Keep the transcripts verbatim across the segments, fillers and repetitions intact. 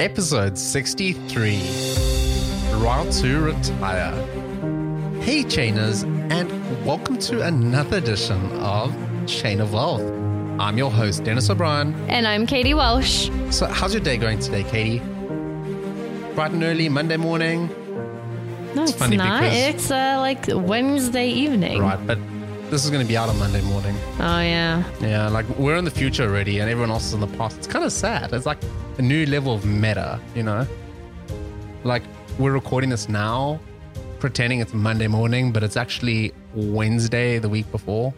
Episode sixty-three, Route to Retire. Hey Chainers, and welcome to another edition of Chain of Wealth. I'm your host, Dennis O'Brien. And I'm Katie Welsh. So how's your day going today, Katie? Bright and early, Monday morning? No, it's, it's funny not. It's uh, like Wednesday evening. Right, but this is going to be out on Monday morning. Oh, yeah. Yeah, like we're in the future already and everyone else is in the past. It's kind of sad. It's like a new level of meta, you know? Like we're recording this now, pretending it's Monday morning, but it's actually Wednesday the week before.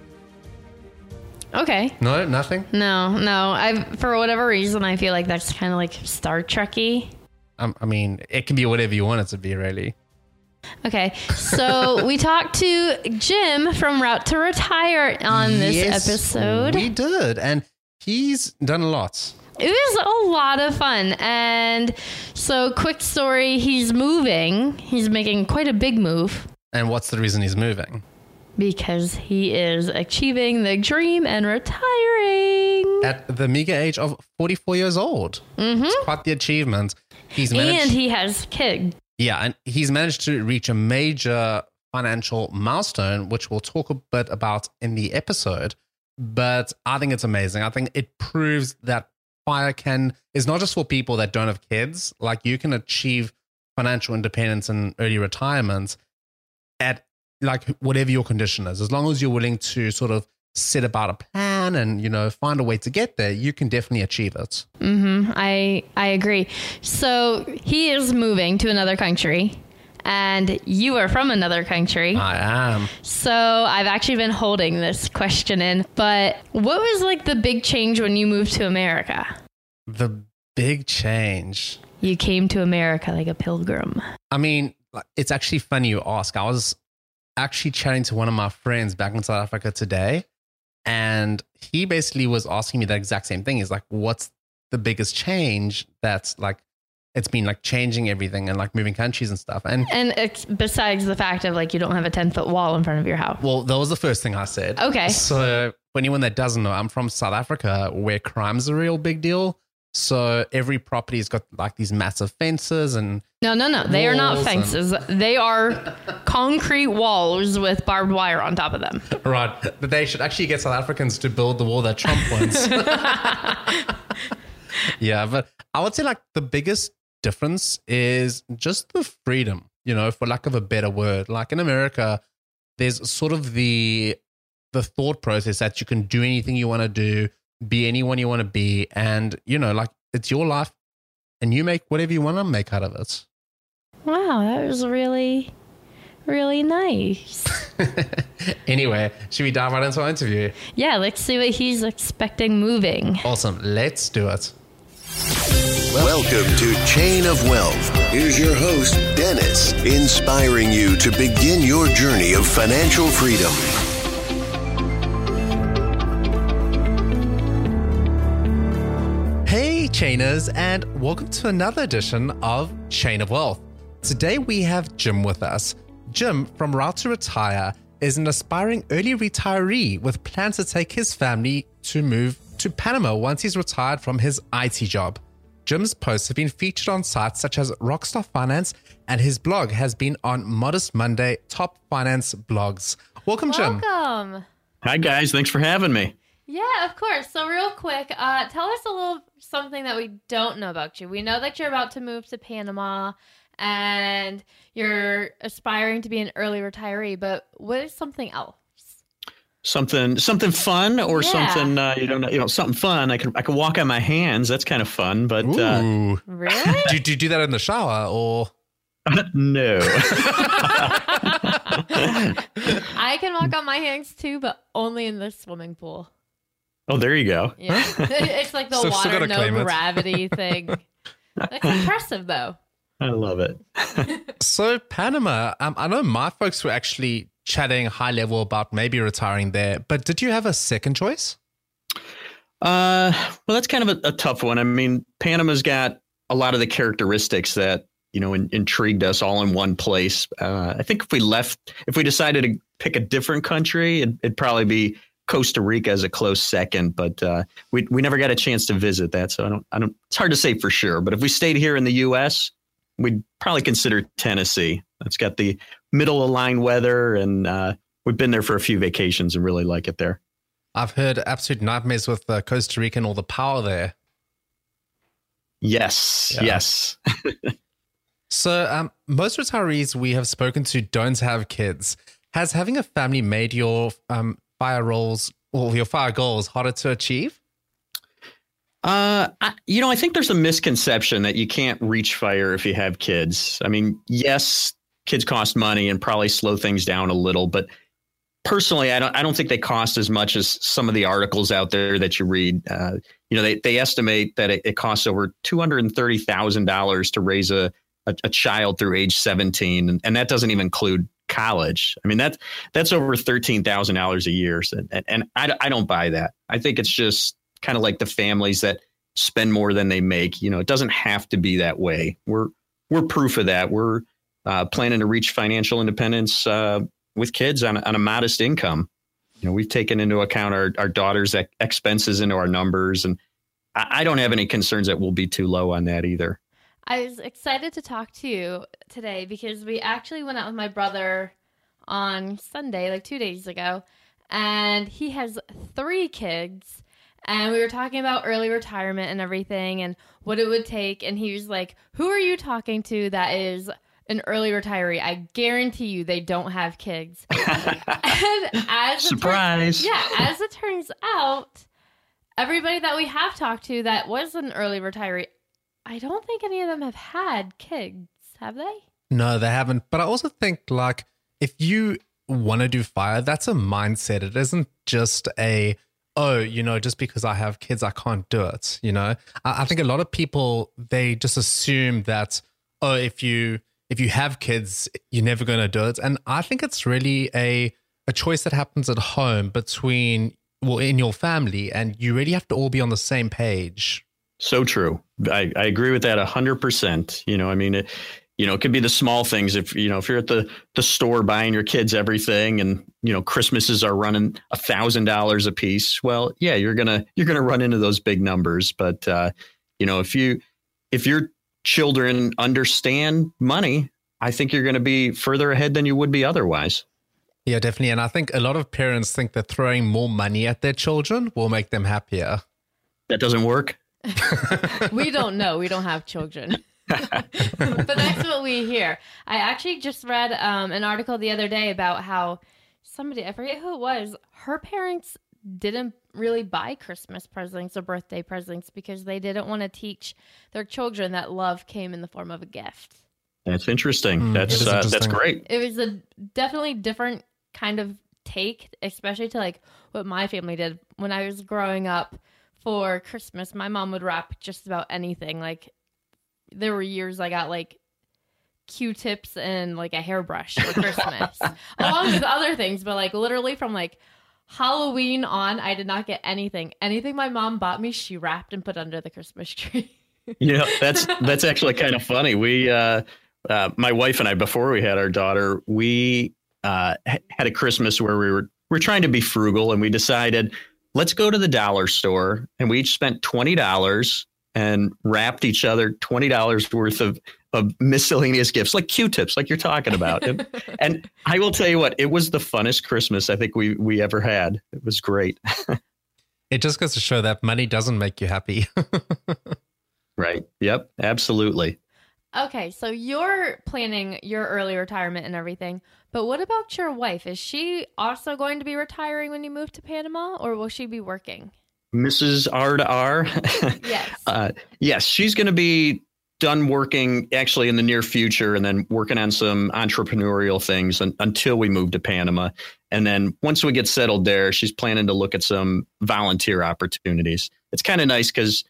Okay. No, nothing? No, no. I For whatever reason, I feel like that's kind of like Star Trek-y. Um, I mean, it can be whatever you want it to be, really. Okay, so we talked to Jim from Route to Retire on this yes, episode. We did, and he's done a lot. It was a lot of fun, and so quick story, he's moving. He's making quite a big move. And what's the reason he's moving? Because he is achieving the dream and retiring. At the meager age of forty-four years old. Mm-hmm. It's quite the achievement. He's managed- and he has kids. Yeah, and he's managed to reach a major financial milestone, which we'll talk a bit about in the episode. But I think it's amazing. I think it proves that FIRE can is not just for people that don't have kids. Like you can achieve financial independence and early retirement at like whatever your condition is. As long as you're willing to sort of set about a plan and, you know, find a way to get there, you can definitely achieve it. Mm-hmm. I, I agree. So he is moving to another country and you are from another country. I am. So I've actually been holding this question in, but what was like the big change when you moved to America? The big change. You came to America like a pilgrim. I mean, it's actually funny you ask. I was actually chatting to one of my friends back in South Africa today. And he basically was asking me that exact same thing. He's like, what's the biggest change that's like, it's been like changing everything and like moving countries and stuff. And and it's besides the fact of like, you don't have a ten foot wall in front of your house. Well, that was the first thing I said. Okay. So for anyone that doesn't know, I'm from South Africa where crime's a real big deal. So every property has got like these massive fences and no, no, no. They are not fences. And- they are concrete walls with barbed wire on top of them. Right. But they should actually get South Africans to build the wall that Trump wants. Yeah. But I would say like the biggest difference is just the freedom, you know, for lack of a better word. Like in America, there's sort of the the thought process that you can do anything you want to do. Be anyone you want to be. And, you know, like it's your life and you make whatever you want to make out of it. Wow. That was really, really nice. Anyway, should we dive right into our interview? Yeah. Let's see what he's expecting moving. Awesome. Let's do it. Welcome to Chain of Wealth. Here's your host, Dennis, inspiring you to begin your journey of financial freedom. Chainers, and welcome to another edition of Chain of Wealth. Today we have Jim with us. Jim from Route to Retire is an aspiring early retiree with plans to take his family to move to Panama once he's retired from his I T job. Jim's posts have been featured on sites such as Rockstar Finance, and his blog has been on Modest Monday top finance blogs. Welcome, Jim. Welcome. Hi, guys. Thanks for having me. Yeah, of course. So real quick, uh, tell us a little something that we don't know about you. We know that you're about to move to Panama and you're aspiring to be an early retiree, but what is something else? Something something fun or yeah. something, uh, you don't know, you know, something fun. I can I can walk on my hands. That's kind of fun, but. Ooh. Uh, really? do, do you do that in the shower or? No. I can walk on my hands too, but only in the swimming pool. Oh, there you go. Yeah. It's like the so, water, no gravity thing. That's impressive, though. I love it. So Panama, um, I know my folks were actually chatting high level about maybe retiring there, but did you have a second choice? Uh, well, that's kind of a, a tough one. I mean, Panama's got a lot of the characteristics that, you know, in, intrigued us all in one place. Uh, I think if we left, if we decided to pick a different country, it, it'd probably be Costa Rica as a close second, but uh, we we never got a chance to visit that. So I don't, I don't, it's hard to say for sure, but if we stayed here in the U S, we'd probably consider Tennessee. It's got the middle of line weather, and uh, we've been there for a few vacations and really like it there. I've heard absolute nightmares with uh, Costa Rica and all the power there. Yes, yeah. yes. So um, most retirees we have spoken to don't have kids. Has having a family made your um, fire roles or your fire goals harder to achieve? Uh, I, you know, I think there's a misconception that you can't reach FIRE if you have kids. I mean, yes, kids cost money and probably slow things down a little, but personally, I don't, I don't think they cost as much as some of the articles out there that you read. Uh, you know, they, they estimate that it, it costs over two hundred thirty thousand dollars to raise a, a, a child through age seventeen. And, and that doesn't even include college. I mean, that's, that's over thirteen thousand dollars a year. So, and and I, I don't buy that. I think it's just kind of like the families that spend more than they make. You know, it doesn't have to be that way. We're we're proof of that. We're uh, planning to reach financial independence uh, with kids on, on a modest income. You know, we've taken into account our, our daughter's ex- expenses into our numbers. And I, I don't have any concerns that we'll be too low on that either. I was excited to talk to you today because we actually went out with my brother on Sunday, like two days ago, and he has three kids. And we were talking about early retirement and everything and what it would take. And he was like, who are you talking to that is an early retiree? I guarantee you they don't have kids. And as Surprise. It turns, yeah, as it turns out, everybody that we have talked to that was an early retiree, I don't think any of them have had kids, have they? No, they haven't. But I also think, like, if you want to do FIRE, that's a mindset. It isn't just a... oh, you know, just because I have kids, I can't do it. You know, I, I think a lot of people, they just assume that, oh, if you, if you have kids, you're never going to do it. And I think it's really a, a choice that happens at home between, well, in your family, and you really have to all be on the same page. So true. I, I agree with that a hundred percent. You know, I mean, it, you know, it could be the small things. If, you know, if you're at the, the store buying your kids everything and, you know, Christmases are running a thousand dollars a piece. Well, yeah, you're going to you're going to run into those big numbers. But, uh, you know, if you if your children understand money, I think you're going to be further ahead than you would be otherwise. Yeah, definitely. And I think a lot of parents think that throwing more money at their children will make them happier. That doesn't work. We don't know. We don't have children. But that's what we hear. I actually just read um, an article the other day about how somebody, I forget who it was, her parents didn't really buy Christmas presents or birthday presents because they didn't want to teach their children that love came in the form of a gift. That's interesting. Mm, that's uh, interesting. That's great. It was a definitely different kind of take, especially to like what my family did when I was growing up. For Christmas, my mom would wrap just about anything. Like, there were years I got like Q-tips and like a hairbrush for Christmas, along with other things. But like literally from like Halloween on, I did not get anything. Anything my mom bought me, she wrapped and put under the Christmas tree. You know, that's that's actually kind of funny. We, uh, uh, my wife and I, before we had our daughter, we uh, had a Christmas where we were we were trying to be frugal, and we decided, let's go to the dollar store, and we each spent twenty dollars and wrapped each other twenty dollars worth of, of miscellaneous gifts, like Q-tips, like you're talking about. And, and I will tell you what, it was the funnest Christmas I think we we ever had. It was great. It just goes to show that money doesn't make you happy. Right. Yep. Absolutely. Okay. So you're planning your early retirement and everything, but what about your wife? Is she also going to be retiring when you move to Panama, or will she be working? Missus R to R. Yes. Uh, yes. She's going to be done working actually in the near future, and then working on some entrepreneurial things un- until we move to Panama. And then once we get settled there, she's planning to look at some volunteer opportunities. It's kind of nice because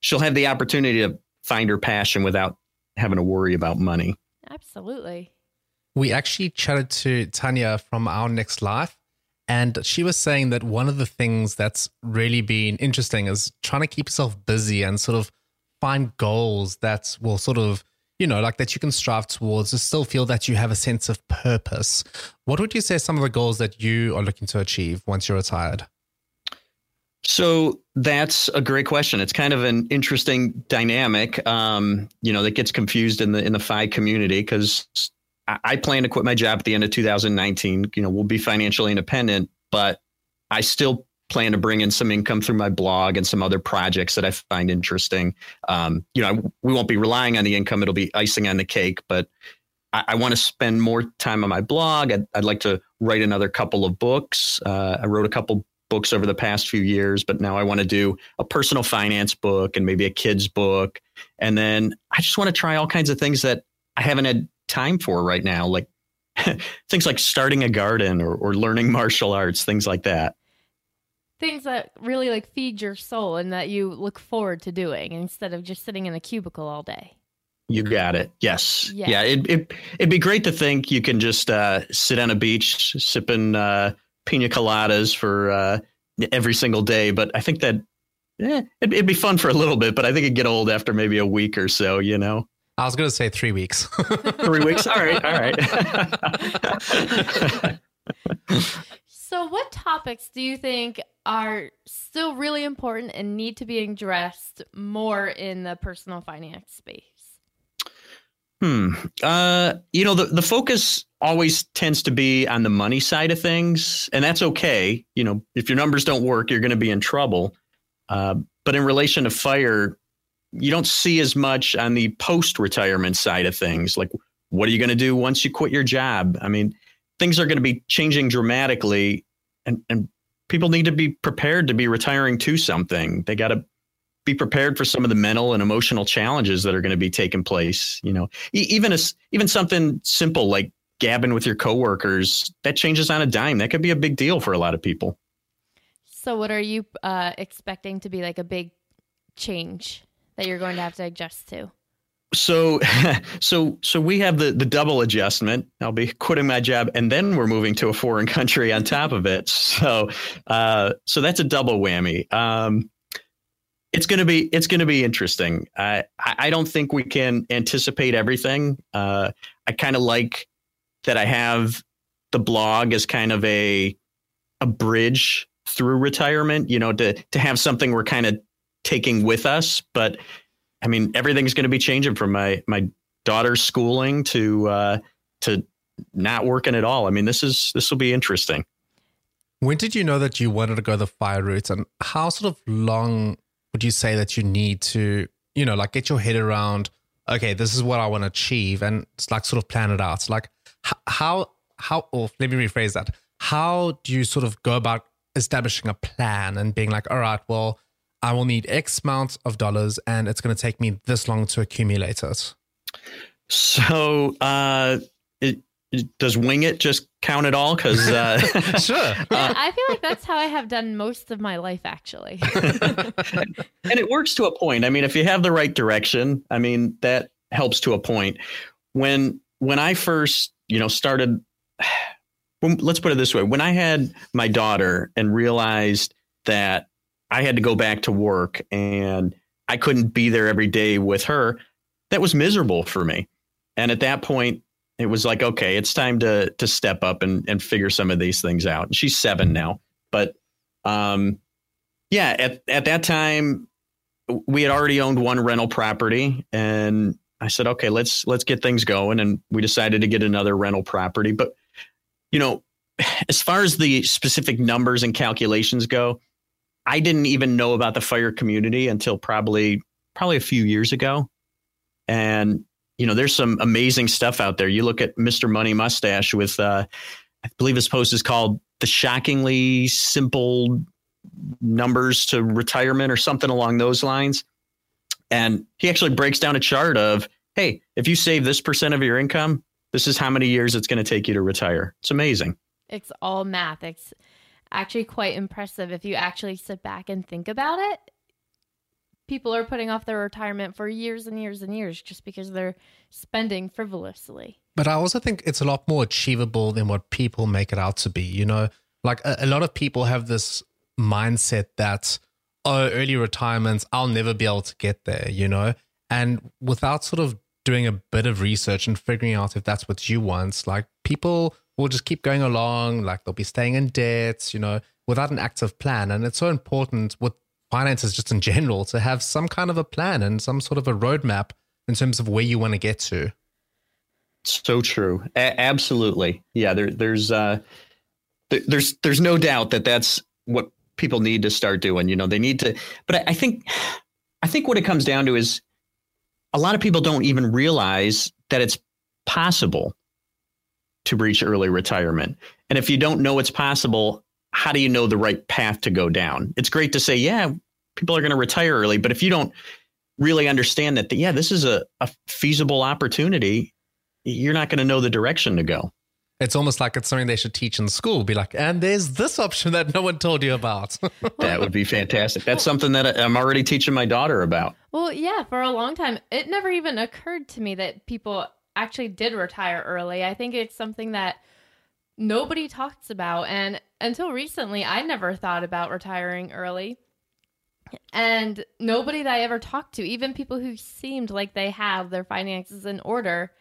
she'll have the opportunity to find her passion without having to worry about money. Absolutely. We actually chatted to Tanya from Our Next Life, and she was saying that one of the things that's really been interesting is trying to keep yourself busy and sort of find goals that will sort of, you know, like that you can strive towards to still feel that you have a sense of purpose. What would you say some of the goals that you are looking to achieve once you're retired? So that's a great question. It's kind of an interesting dynamic, um, you know, that gets confused in the in the F I community, because I, I plan to quit my job at the end of two thousand nineteen. You know, we'll be financially independent, but I still plan to bring in some income through my blog and some other projects that I find interesting. Um, you know, I, we won't be relying on the income. It'll be icing on the cake, but I, I want to spend more time on my blog. I'd, I'd like to write another couple of books. Uh, I wrote a couple books over the past few years, but now I want to do a personal finance book and maybe a kid's book. And then I just want to try all kinds of things that I haven't had time for right now, like things like starting a garden or, or learning martial arts, things like that. Things that really like feed your soul and that you look forward to doing instead of just sitting in a cubicle all day. You got it. Yes. Yeah. yeah it, it, it'd be great to think you can just uh, sit on a beach sipping uh, pina coladas for uh, every single day. But I think that eh, it'd, it'd be fun for a little bit, but I think it'd get old after maybe a week or so, you know? I was going to say three weeks. Three weeks. All right. All right. So what topics do you think are still really important and need to be addressed more in the personal finance space? Hmm. Uh, you know, the, the focus always tends to be on the money side of things, and that's okay. You know, if your numbers don't work, you're going to be in trouble. Uh, but in relation to FIRE, you don't see as much on the post-retirement side of things. Like, what are you going to do once you quit your job? I mean, things are going to be changing dramatically, and, and people need to be prepared to be retiring to something. They got to be prepared for some of the mental and emotional challenges that are going to be taking place. You know, even a, even something simple like gabbing with your coworkers, that changes on a dime. That could be a big deal for a lot of people. So what are you uh, expecting to be like a big change that you're going to have to adjust to? So, so, so we have the, the double adjustment. I'll be quitting my job, and then we're moving to a foreign country on top of it. So, uh, so that's a double whammy. Um, it's going to be, it's going to be interesting. I, I don't think we can anticipate everything. Uh, I kind of like that I have the blog as kind of a, a bridge through retirement, you know, to, to have something we're kind of taking with us, but I mean, everything's going to be changing from my my daughter's schooling to uh, to not working at all. I mean, this is this will be interesting. When did you know that you wanted to go the FIRE route, and how sort of long would you say that you need to, you know, like get your head around, okay, this is what I want to achieve, and it's like sort of plan it out. So like how how or let me rephrase that. How do you sort of go about establishing a plan and being like, all right, well, I will need X amount of dollars and it's going to take me this long to accumulate it? So uh, it, it, does wing it just count at all? Because uh, sure. Yeah, uh, I feel like that's how I have done most of my life, actually. And it works to a point. I mean, if you have the right direction, I mean, that helps to a point. When when I first, you know, started, when, let's put it this way. When I had my daughter and realized that I had to go back to work and I couldn't be there every day with her, that was miserable for me. And at that point, it was like, okay, it's time to to step up and, and figure some of these things out. And she's seven now. But um, yeah, at, at that time, we had already owned one rental property. And I said, okay, let's let's get things going. And we decided to get another rental property. But, you know, as far as the specific numbers and calculations go, I didn't even know about the FIRE community until probably probably a few years ago. And, you know, there's some amazing stuff out there. You look at Mister Money Mustache with, uh, I believe his post is called The Shockingly Simple Numbers to Retirement or something along those lines. And he actually breaks down a chart of, hey, if you save this percent of your income, this is how many years it's going to take you to retire. It's amazing. It's all math. It's actually quite impressive if you actually sit back and think about it. people are putting off their retirement for years and years and years just because they're spending frivolously. But I also think it's a lot more achievable than what people make it out to be. You know, like a, a lot of people have this mindset that, oh, early retirement, I'll never be able to get there, you know, and without sort of doing a bit of research and figuring out if that's what you want, like people will just keep going along, like they'll be staying in debt, you know, without an active plan. And it's so important with finances just in general to have some kind of a plan and some sort of a roadmap in terms of where you want to get to. So true. A- absolutely. Yeah. There, there's, uh, there, there's, there's no doubt that that's what people need to start doing. You know, they need to, but I, I think, I think what it comes down to is a lot of people don't even realize that it's possible to reach early retirement. And if you don't know it's possible, how do you know the right path to go down? It's great to say, yeah, people are going to retire early, but if you don't really understand that, yeah, this is a, a feasible opportunity, you're not going to know the direction to go. It's almost like it's something they should teach in school. Be like, and there's this option that no one told you about. That would be fantastic. That's something that I'm already teaching my daughter about. Well, yeah, for a long time, it never even occurred to me that people actually did retire early. I think it's something that nobody talks about. And until recently, I never thought about retiring early. And nobody that I ever talked to, even people who seemed like they have their finances in order,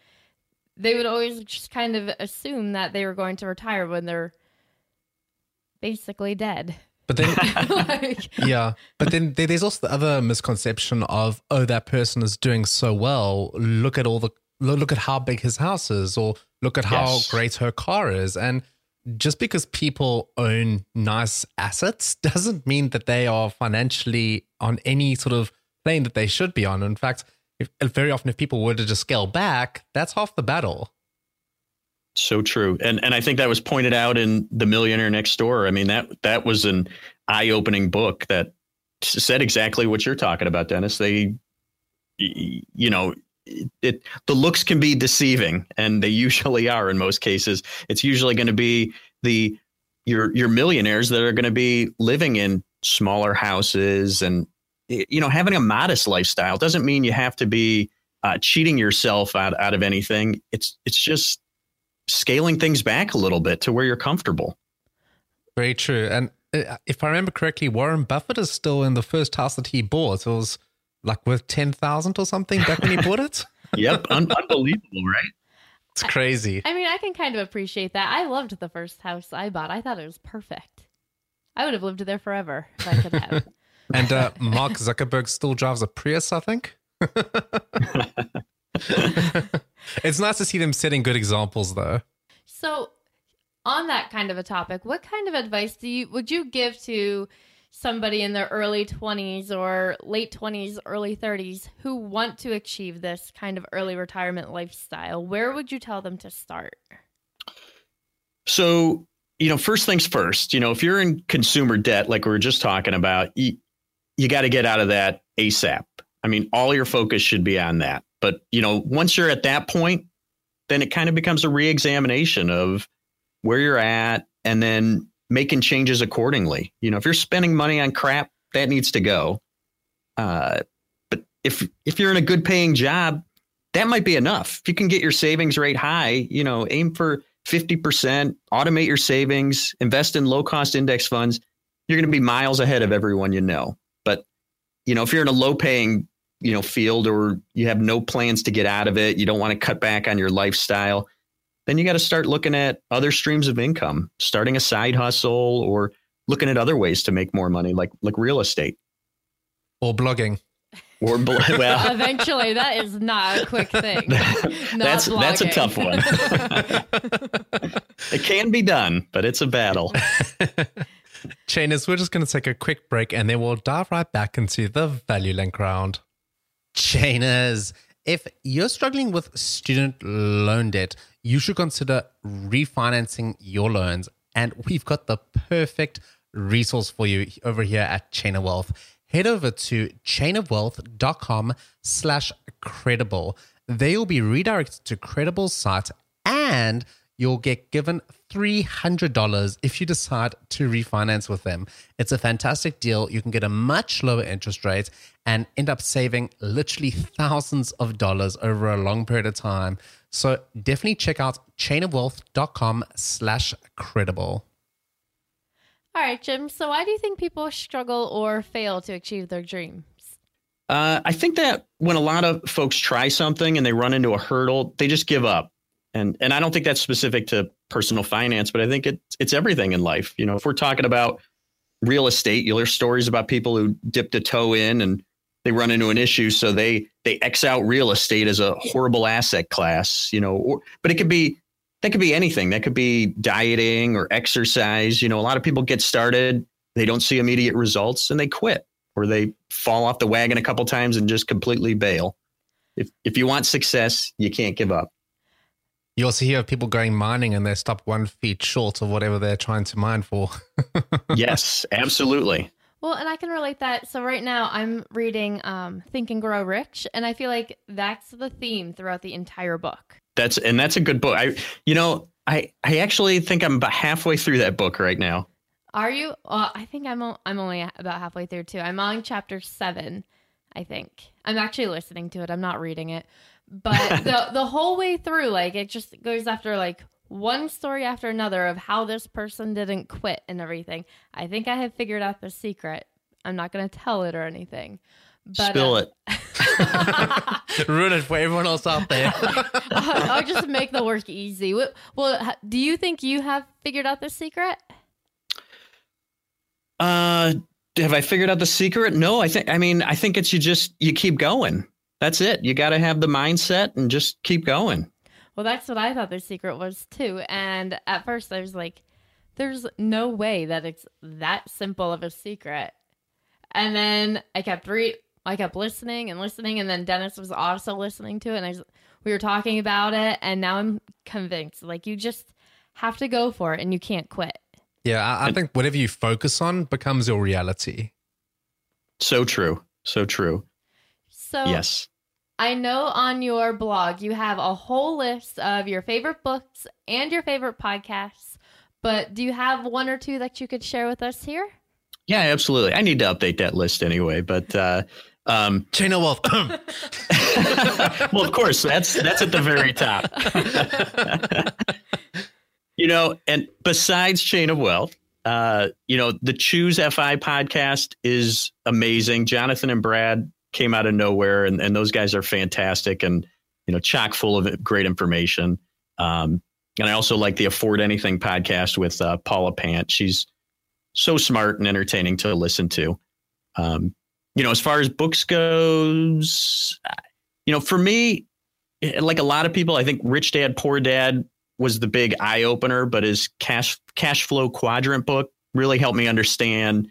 they would always just kind of assume that they were going to retire when they're basically dead. But then, like, yeah, but then there's also the other misconception of, oh, that person is doing so well. Look at all the, look at how big his house is, or look at how yes. great her car is. And just because people own nice assets doesn't mean that they are financially on any sort of plane that they should be on. In fact, If, very often if people were to just scale back, that's half the battle. So true. And and I think that was pointed out in The Millionaire Next Door. I mean, that that was an eye-opening book that said exactly what you're talking about, Dennis. They, you know, it the looks can be deceiving, and they usually are in most cases. It's usually going to be the your your millionaires that are going to be living in smaller houses, and you know, having a modest lifestyle doesn't mean you have to be uh, cheating yourself out, out of anything. It's it's just scaling things back a little bit to where you're comfortable. Very true. And if I remember correctly, Warren Buffett is still in the first house that he bought. It was like worth ten thousand dollars or something back when he bought it. Yep. Un- unbelievable, right? It's crazy. I, I mean, I can kind of appreciate that. I loved the first house I bought. I thought it was perfect. I would have lived there forever if I could have. And uh, Mark Zuckerberg still drives a Prius, I think. It's nice to see them setting good examples, though. So on that kind of a topic, what kind of advice do you would you give to somebody in their early twenties or late twenties, early thirties who want to achieve this kind of early retirement lifestyle? Where would you tell them to start? So, you know, first things first, you know, if you're in consumer debt, like we were just talking about, you, You got to get out of that ASAP. I mean, all your focus should be on that. But, you know, once you're at that point, then it kind of becomes a reexamination of where you're at and then making changes accordingly. You know, if you're spending money on crap, that needs to go. Uh, but if if you're in a good paying job, that might be enough. If you can get your savings rate high, you know, aim for fifty percent, automate your savings, invest in low cost index funds. You're going to be miles ahead of everyone you know. You know, if you're in a low paying, you know, field or you have no plans to get out of it, you don't want to cut back on your lifestyle, then you got to start looking at other streams of income, starting a side hustle or looking at other ways to make more money, like like real estate. Or blogging. Or bl- well, eventually, that is not a quick thing. that's blogging. That's a tough one. It can be done, but it's a battle. Chainers, we're just going to take a quick break and then we'll dive right back into the Value Link round. Chainers, if you're struggling with student loan debt, you should consider refinancing your loans. And we've got the perfect resource for you over here at Chain of Wealth. Head over to chainofwealth.com slash credible. They will be redirected to Credible's site and you'll get given three hundred dollars if you decide to refinance with them. It's a fantastic deal. You can get a much lower interest rate and end up saving literally thousands of dollars over a long period of time. So definitely check out chainofwealth.com slash credible. All right, Jim. So why do you think people struggle or fail to achieve their dreams? Uh, I think that when a lot of folks try something and they run into a hurdle, they just give up. And and I don't think that's specific to personal finance, but I think it, it's everything in life. You know, if we're talking about real estate, you'll hear stories about people who dipped a toe in and they run into an issue. So they they X out real estate as a horrible asset class, you know, or, but it could be that could be anything. That could be dieting or exercise. You know, a lot of people get started. They don't see immediate results and they quit, or they fall off the wagon a couple times and just completely bail. If if you want success, you can't give up. You also hear of people going mining and they stop one feet short of whatever they're trying to mine for. Yes, absolutely. Well, and I can relate that. So right now I'm reading um, Think and Grow Rich, and I feel like that's the theme throughout the entire book. That's and that's a good book. I, you know, I, I actually think I'm about halfway through that book right now. Are you? Uh, I think I'm o- I'm only about halfway through too. I'm on chapter seven, I think. I'm actually listening to it. I'm not reading it. But the the whole way through, like, it just goes after like one story after another of how this person didn't quit and everything. I think I have figured out the secret. I'm not going to tell it or anything. But, Spill uh, it. Ruin it for everyone else out there. I'll, I'll just make the work easy. Well, do you think you have figured out the secret? Uh, have I figured out the secret? No, I think, I mean, I think it's you just, you keep going. That's it. You got to have the mindset and just keep going. Well, that's what I thought the secret was too. And at first I was like, there's no way that it's that simple of a secret. And then I kept re- I kept listening and listening. And then Dennis was also listening to it. And I just, we were talking about it. And now I'm convinced, like, you just have to go for it and you can't quit. Yeah, I, I think whatever you focus on becomes your reality. So true. So true. So yes. I know on your blog, you have a whole list of your favorite books and your favorite podcasts, but do you have one or two that you could share with us here? Yeah, absolutely. I need to update that list anyway, but, uh, um, Chain of Wealth. Well, of course, that's, that's at the very top. You know, and besides Chain of Wealth, uh, you know, the Choose F I podcast is amazing. Jonathan and Brad came out of nowhere, and, and those guys are fantastic and, you know, chock full of great information. Um, and I also like the Afford Anything podcast with uh, Paula Pant. She's so smart and entertaining to listen to. Um, you know, as far as books goes, you know, for me, like a lot of people, I think Rich Dad, Poor Dad was the big eye opener, but his cash cash flow quadrant book really helped me understand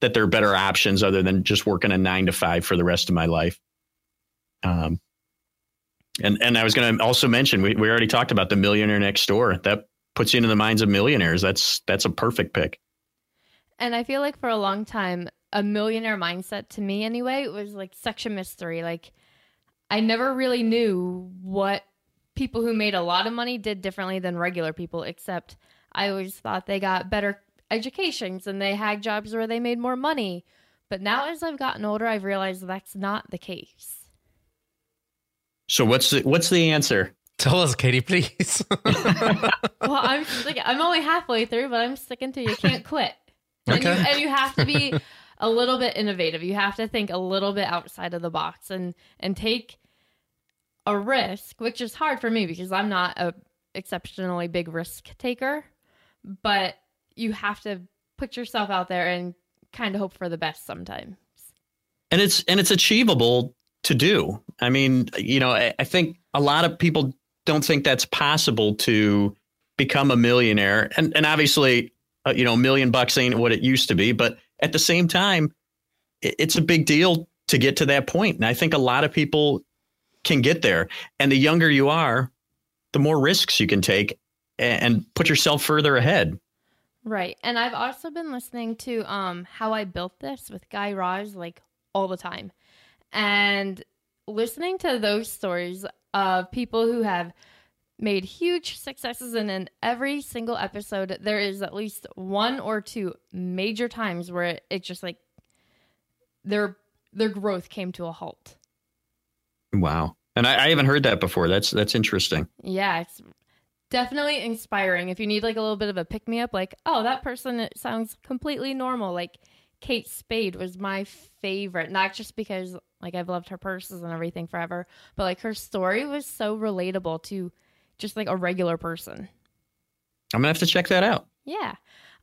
that there are better options other than just working a nine to five for the rest of my life. Um, and, and I was going to also mention, we, we already talked about The Millionaire Next Door. That puts you into the minds of millionaires. That's, that's a perfect pick. And I feel like for a long time, a millionaire mindset to me anyway, was like such a mystery. Like, I never really knew what people who made a lot of money did differently than regular people, except I always thought they got better educations and they had jobs where they made more money. But now as I've gotten older, I've realized that's not the case. So what's the, what's the answer? Tell us, Katie, please. Well, I'm stick- I'm only halfway through, but I'm sticking to you can't quit. Okay. And, you, and you have to be a little bit innovative. You have to think a little bit outside of the box and, and take a risk, which is hard for me because I'm not a exceptionally big risk taker, but you have to put yourself out there and kind of hope for the best sometimes. And it's, and it's achievable to do. I mean, you know, I, I think a lot of people don't think that's possible to become a millionaire. And, and obviously, uh, you know, a million bucks ain't what it used to be, but at the same time, it, it's a big deal to get to that point. And I think a lot of people can get there, and the younger you are, the more risks you can take and, and put yourself further ahead. Right. And I've also been listening to um, How I Built This with Guy Roz, like, all the time. And listening to those stories of people who have made huge successes, and in every single episode, there is at least one or two major times where it, it just like their their growth came to a halt. Wow. And I, I haven't heard that before. That's that's interesting. Yeah, it's definitely inspiring. If you need like a little bit of a pick me up, like, oh, that person, it sounds completely normal. Like Kate Spade was my favorite, not just because like I've loved her purses and everything forever, but like her story was so relatable to just like a regular person. I'm gonna have to check that out. Yeah.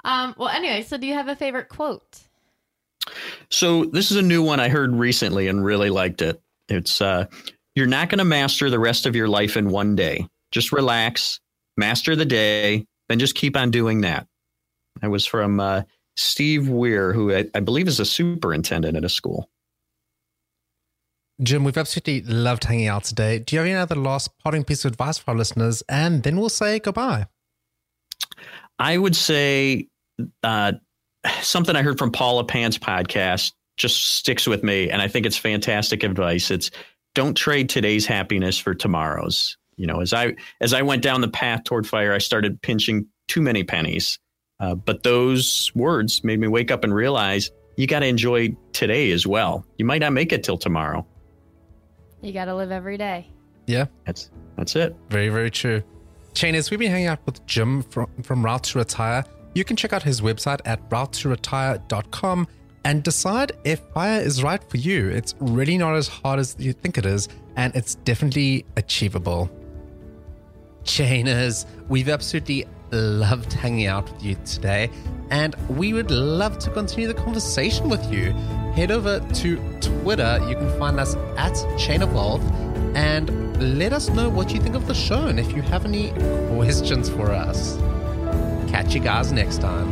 Um, well, anyway, so do you have a favorite quote? So this is a new one I heard recently and really liked it. It's, uh, you're not going to master the rest of your life in one day. Just relax, master the day, then just keep on doing that. That was from uh, Steve Weir, who I, I believe is a superintendent at a school. Jim, we've absolutely loved hanging out today. Do you have any other last parting piece of advice for our listeners? And then we'll say goodbye. I would say uh, something I heard from Paula Pant's podcast just sticks with me. And I think it's fantastic advice. It's don't trade today's happiness for tomorrow's. You know, as I as I went down the path toward FIRE, I started pinching too many pennies. Uh, but those words made me wake up and realize you got to enjoy today as well. You might not make it till tomorrow. You got to live every day. Yeah, that's that's it. Very, very true. Chainers, we've been hanging out with Jim from, from Route to Retire. You can check out his website at route to retire dot com and decide if FIRE is right for you. It's really not as hard as you think it is, and it's definitely achievable. Chainers, we've absolutely loved hanging out with you today, and we would love to continue the conversation with you. Head over to Twitter. You can find us at Chain of Wealth, and let us know what you think of the show and if you have any questions for us. Catch you guys next time.